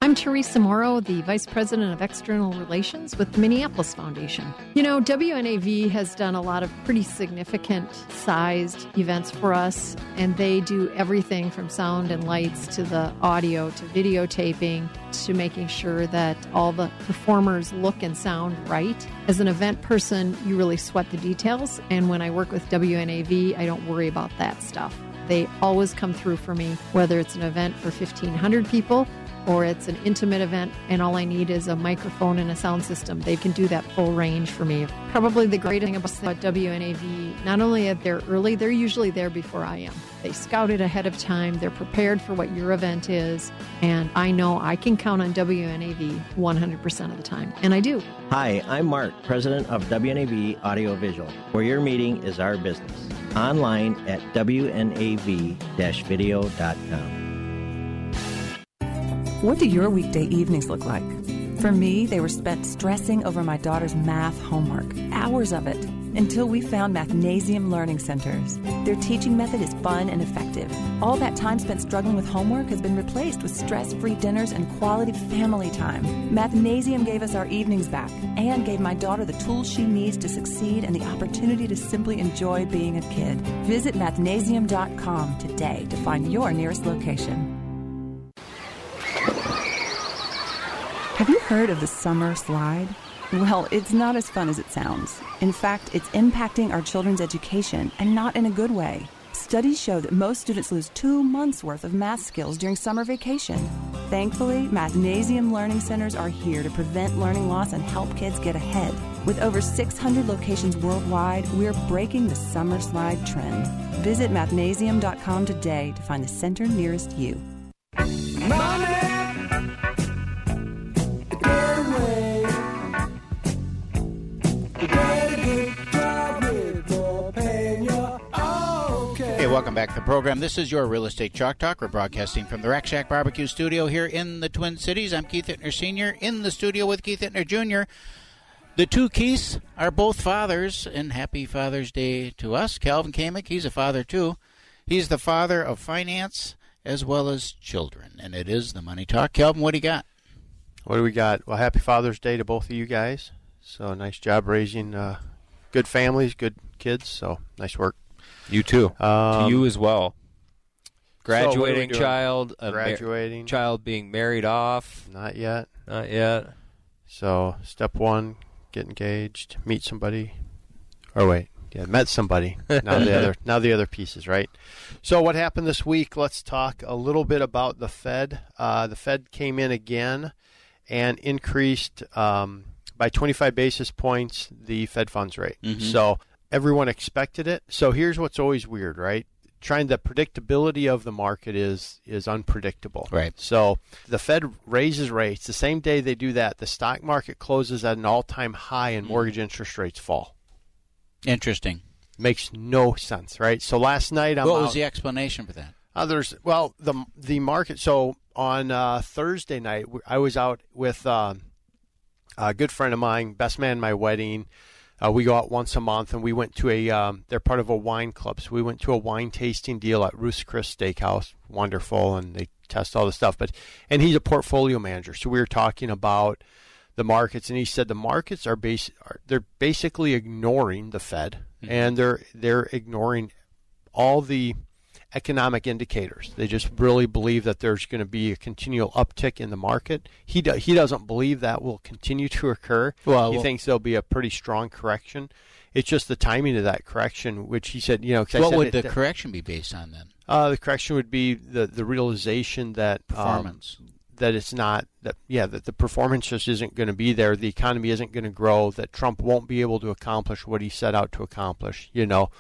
I'm Teresa Morrow, the Vice President of External Relations with the Minneapolis Foundation. You know, WNAV has done a lot of pretty significant sized events for us, and they do everything from sound and lights to the audio to videotaping to making sure that all the performers look and sound right. As an event person, you really sweat the details, and when I work with WNAV, I don't worry about that stuff. They always come through for me, whether it's an event for 1,500 people or it's an intimate event and all I need is a microphone and a sound system. They can do that full range for me. Probably the great thing about WNAV, not only are they early, they're usually there before I am. They scouted ahead of time. They're prepared for what your event is. And I know I can count on WNAV 100% of the time. And I do. Hi, I'm Mark, president of WNAV Audiovisual, where your meeting is our business. Online at wnav-video.com. What do your weekday evenings look like? For me, they were spent stressing over my daughter's math homework, hours of it, until we found Mathnasium Learning Centers. Their teaching method is fun and effective. All that time spent struggling with homework has been replaced with stress-free dinners and quality family time. Mathnasium gave us our evenings back and gave my daughter the tools she needs to succeed and the opportunity to simply enjoy being a kid. Visit mathnasium.com today to find your nearest location. Have you heard of the summer slide? Well, it's not as fun as it sounds. In fact, it's impacting our children's education, and not in a good way. Studies show that most students lose 2 months' worth of math skills during summer vacation. Thankfully, Mathnasium Learning Centers are here to prevent learning loss and help kids get ahead. With over 600 locations worldwide, we're breaking the summer slide trend. Visit mathnasium.com today to find the center nearest you. Money! Welcome back to the program. This is your Real Estate Chalk Talk. We're broadcasting from the Rack Shack Barbecue Studio here in the Twin Cities. I'm Keith Hittner Sr. in the studio with Keith Hittner Jr. The two Keiths are both fathers, and happy Father's Day to us. Calvin Kamick, he's a father too. He's the father of finance as well as children, and it is the Money Talk. Calvin, what do you got? What do we got? Well, happy Father's Day to both of you guys. So nice job raising good families, good kids, so nice work. You too. To you as well. Graduating so child. Graduating. Child being married off. Not yet. So step one, get engaged, meet somebody. Or wait, yeah, met somebody. Now the other pieces, right? So what happened this week? Let's talk a little bit about the Fed. The Fed came in again and increased by 25 basis points the Fed funds rate. Mm-hmm. So everyone expected it. So here's what's always weird, right? The predictability of the market is unpredictable. Right. So the Fed raises rates. The same day they do that, the stock market closes at an all-time high and mortgage interest rates fall. Interesting. Makes no sense, right? So last night What was the explanation for that? The market. So on Thursday night, I was out with a good friend of mine, best man at my wedding, We go out once a month, and we went to a, they're part of a wine club, so we went to a wine tasting deal at Ruth's Chris Steakhouse. Wonderful, and they test all the stuff. But and he's a portfolio manager, so we were talking about the markets, and he said the markets are they're basically ignoring the Fed, and they're ignoring all the economic indicators. They just really believe that there's going to be a continual uptick in the market. He doesn't believe that will continue to occur. Well, he thinks there'll be a pretty strong correction. It's just the timing of that correction, which he said, you know. What would the correction be based on then? The correction would be the realization that performance. That the performance just isn't going to be there. The economy isn't going to grow. That Trump won't be able to accomplish what he set out to accomplish. You know,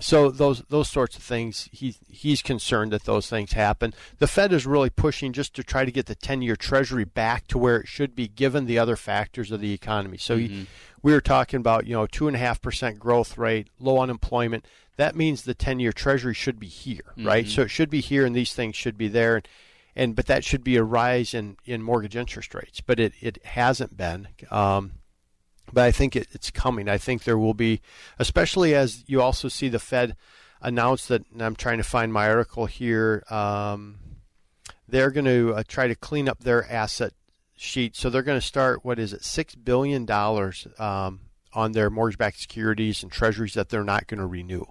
so those sorts of things. He's concerned that those things happen. The Fed is really pushing just to try to get the 10-year Treasury back to where it should be, given the other factors of the economy. So we were talking about 2.5% growth rate, low unemployment. That means the 10-year Treasury should be here, right? So it should be here, and these things should be there. But that should be a rise in mortgage interest rates, but it hasn't been. But I think it's coming. I think there will be, especially as you also see the Fed announce that, and I'm trying to find my article here, they're going to try to clean up their asset sheet. So they're going to start, $6 billion on their mortgage-backed securities and treasuries that they're not going to renew.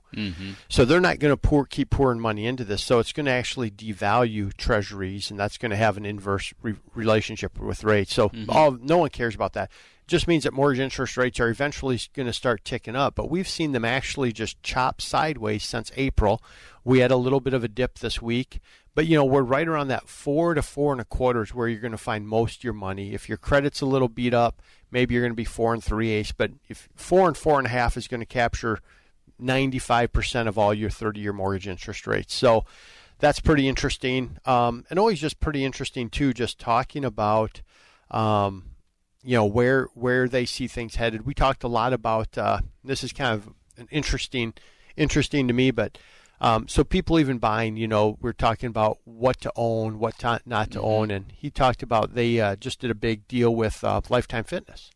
So they're not going to keep pouring money into this. So it's going to actually devalue treasuries, and that's going to have an inverse relationship with rates. So no one cares about that. It just means that mortgage interest rates are eventually going to start ticking up. But we've seen them actually just chop sideways since April. We had a little bit of a dip this week. But, we're right around that 4 to 4.25 is where you're going to find most of your money. If your credit's a little beat up, maybe you're going to be 4 3/8. But if 4 and 4.5 is going to capture 95% of all your 30-year mortgage interest rates. So that's pretty interesting. And always just pretty interesting, too, just talking about, where they see things headed. We talked a lot about, this is kind of an interesting to me, but so people even buying, we're talking about what to own, what not to own. And he talked about they just did a big deal with Lifetime Fitness.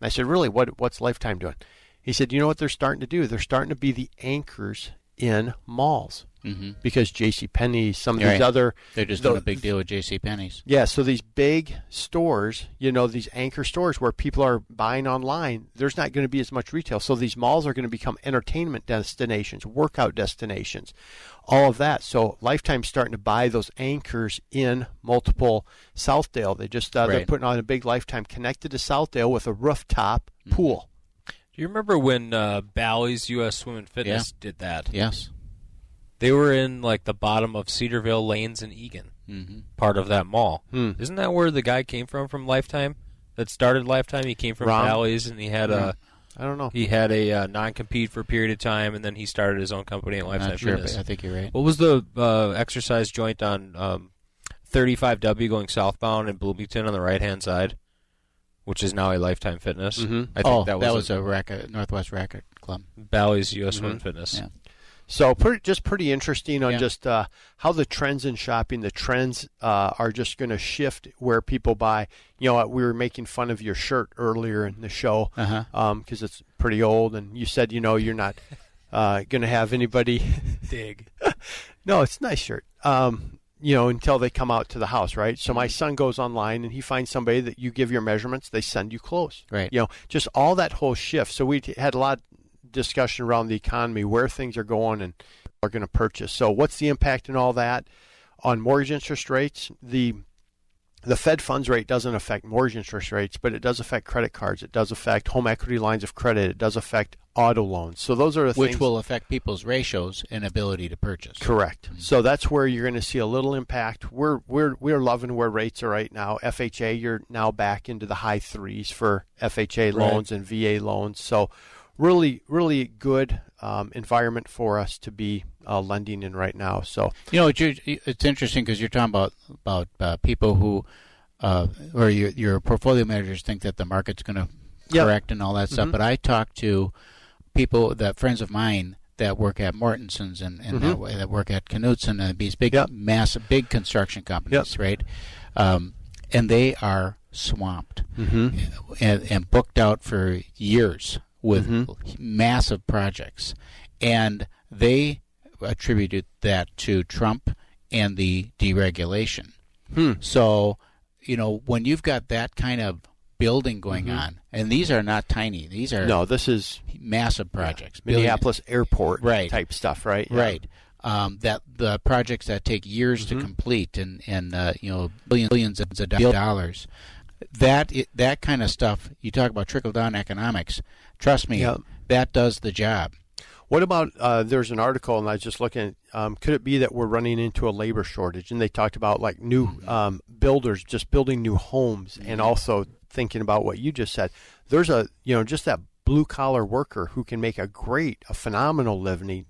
And I said, really, what's Lifetime doing? He said, you know what they're starting to do? They're starting to be the anchors in malls because JCPenney, some of these other. They're just doing a big deal with JCPenney's. Yeah, so these big stores, these anchor stores where people are buying online, there's not going to be as much retail. So these malls are going to become entertainment destinations, workout destinations, all of that. So Lifetime's starting to buy those anchors in multiple Southdale. They just they're putting on a big Lifetime connected to Southdale with a rooftop pool. Do you remember when Bally's U.S. Swim and Fitness did that? Yes. They were in, the bottom of Cedarville, Lanes, and Egan, part of that mall. Isn't that where the guy came from Lifetime, that started Lifetime? He came from Bally's, and he had I don't know. He had a non-compete for a period of time, and then he started his own company at Lifetime Fitness. I think you're right. What was the exercise joint on 35W going southbound in Bloomington on the right-hand side, which is now a Lifetime Fitness? I think that was a racket, Northwest Racket Club. Bally's U.S. Women's Fitness. Yeah. So pretty interesting on just how the trends in shopping, the trends are just going to shift where people buy. We were making fun of your shirt earlier in the show because it's pretty old, and you said, you're not going to have anybody dig. No, it's a nice shirt, until they come out to the house, right? So my son goes online, and he finds somebody that you give your measurements, they send you clothes. Right. Just all that whole shift. So we had a lot discussion around the economy, where things are going and are going to purchase. So what's the impact in all that on mortgage interest rates? The Fed funds rate doesn't affect mortgage interest rates, but it does affect credit cards. It does affect home equity lines of credit. It does affect auto loans. So those are the things. Which will affect people's ratios and ability to purchase. Correct. So that's where you're going to see a little impact. We're loving where rates are right now. FHA, you're now back into the high threes for FHA loans and VA loans. So really, really good environment for us to be lending in right now. So it's interesting because you're talking about people who, or your portfolio managers think that the market's going to correct and all that stuff. But I talk to people friends of mine that work at Mortensen's and that work at Knutson and these big, massive, big construction companies, right? And they are swamped and booked out for years with massive projects. And they attributed that to Trump and the deregulation. So, you know, when you've got that kind of building going on, and these are not tiny. These are this is massive projects. Minneapolis airport type stuff, right? That the projects that take years to complete and you know, billions of dollars. That kind of stuff, you talk about trickle-down economics. Trust me, that does the job. What about, there's an article, and I was just looking, could it be that we're running into a labor shortage? And they talked about like new builders just building new homes and also thinking about what you just said. There's a, you know, just that blue-collar worker who can make a phenomenal living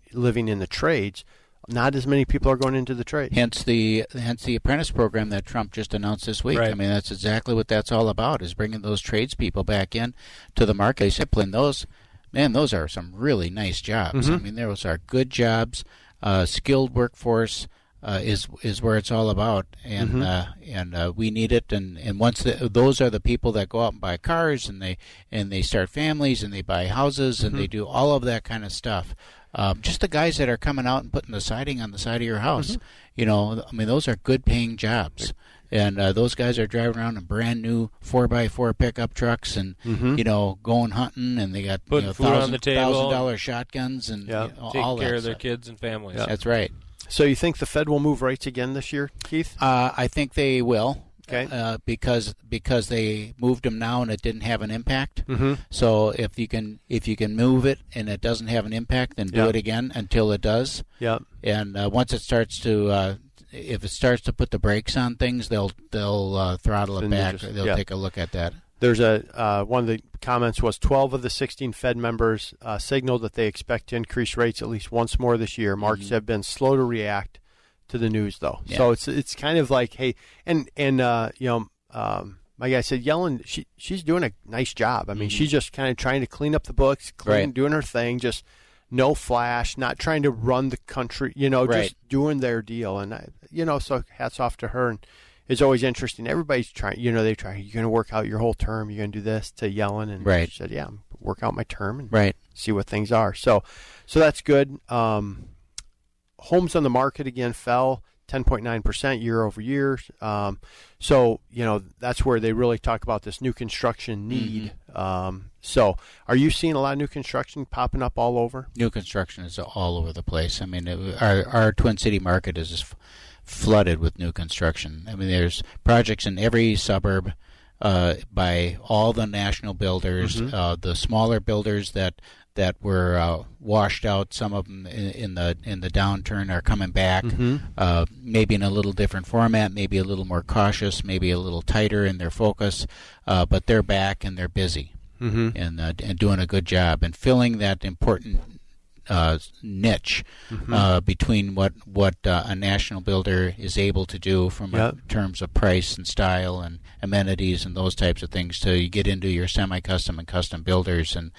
in the trades. Not as many people are going into the trade. Hence the apprentice program that Trump just announced this week. Right. I mean, that's exactly what that's all about, is bringing those tradespeople back in to the market. They said, those are some really nice jobs. I mean, those are good jobs. Skilled workforce is where it's all about, and we need it. And once those are the people that go out and buy cars, and they start families, and they buy houses, and they do all of that kind of stuff. Just the guys that are coming out and putting the siding on the side of your house, you know, I mean, those are good-paying jobs, and those guys are driving around in brand new 4x4 pickup trucks, and you know, going hunting, and they got $1,000 shotguns, and you know, all that. Take care of their kids and families. Yeah. That's right. So you think the Fed will move rates again this year, Keith? I think they will. Okay. Because they moved them now and it didn't have an impact. So if you can move it and it doesn't have an impact, then do it again until it does. And once it starts to, if it starts to put the brakes on things, they'll throttle it back. They'll take a look at that. There's one of the comments was 12 of the 16 Fed members signaled that they expect to increase rates at least once more this year. Markets have been slow to react to the news, though. Yeah. So it's kind of like, hey, my guy said Yellen, she's doing a nice job. I mean, she's just kind of trying to clean up the books, doing her thing, just no flash, not trying to run the country, you know, just doing their deal. And, you know, so hats off to her. And it's always interesting. Everybody's trying, you know, they try, you're going to work out your whole term. You're going to do this, to Yellen. And she said, yeah, work out my term and see what things are. So that's good. Homes on the market again fell 10.9% year over year. So, you know, that's where they really talk about this new construction need. So are you seeing a lot of new construction popping up all over? New construction is all over the place. I mean, our Twin City market is just flooded with new construction. I mean, there's projects in every suburb by all the national builders, the smaller builders that were washed out. Some of them in the downturn are coming back, maybe in a little different format, maybe a little more cautious, maybe a little tighter in their focus, but they're back and they're busy and doing a good job and filling that important niche between what a national builder is able to do from in terms of price and style and amenities and those types of things. So you get into your semi-custom and custom builders, and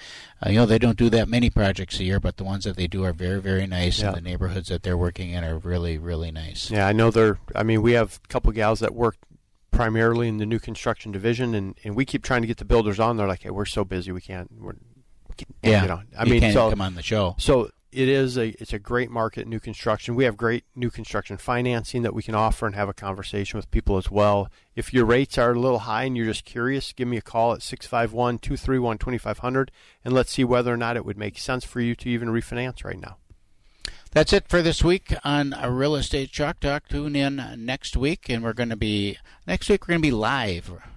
you know, they don't do that many projects a year, but the ones that they do are very, very nice, and the neighborhoods that they're working in are really, really nice. Yeah, I know we have a couple of gals that work primarily in the new construction division, and we keep trying to get the builders on. They're like, hey, we're so busy, you know, I mean, come on the show. So it's a great market, new construction. We have great new construction financing that we can offer and have a conversation with people as well. If your rates are a little high and you're just curious, give me a call at 651-231-2500, and let's see whether or not it would make sense for you to even refinance right now. That's it for this week on Real Estate Chalk Talk. Tune in next week, and we're going to be live. We're going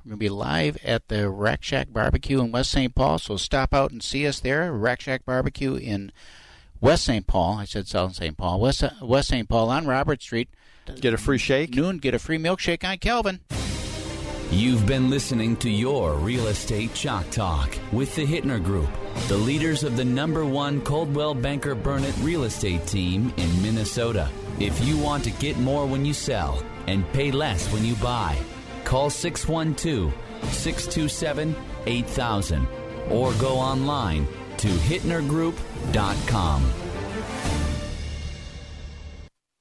to be live at the Rack Shack Barbecue in West St. Paul, so stop out and see us there. Rack Shack Barbecue in West St. Paul. I said South St. Paul. West St. Paul on Robert Street. Get a free shake. Noon, get a free milkshake on Calvin. You've been listening to your Real Estate Chalk Talk with the Hittner Group, the leaders of the #1 Coldwell Banker Burnett real estate team in Minnesota. If you want to get more when you sell and pay less when you buy, call 612-627-8000 or go online to hittnergroup.com.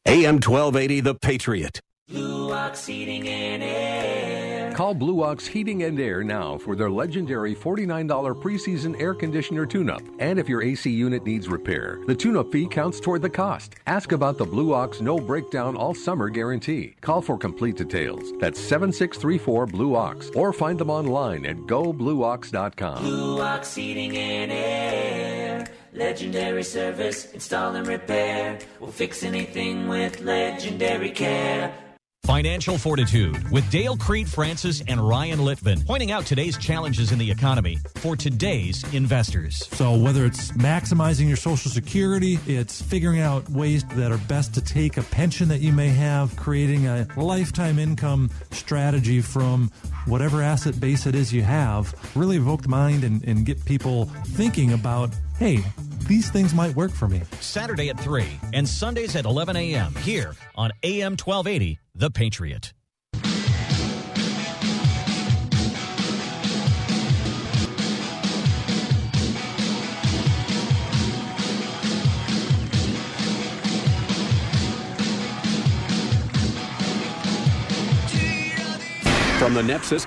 AM 1280 The Patriot. Blue Ox Heating and Air. Call Blue Ox Heating and Air now for their legendary $49 preseason air conditioner tune-up. And if your AC unit needs repair, the tune-up fee counts toward the cost. Ask about the Blue Ox No Breakdown All Summer Guarantee. Call for complete details. That's 7634-BLUE-OX. Or find them online at goblueox.com. Blue Ox Heating and Air. Legendary service, install and repair. We'll fix anything with legendary care. Financial Fortitude with Dale Creed Francis and Ryan Litfin, pointing out today's challenges in the economy for today's investors. So whether it's maximizing your Social Security, it's figuring out ways that are best to take a pension that you may have, creating a lifetime income strategy from whatever asset base it is you have, really evoke the mind and get people thinking about, hey, these things might work for me. Saturday at 3 and Sundays at 11 a.m. here on AM 1280, The Patriot. From the Nexus.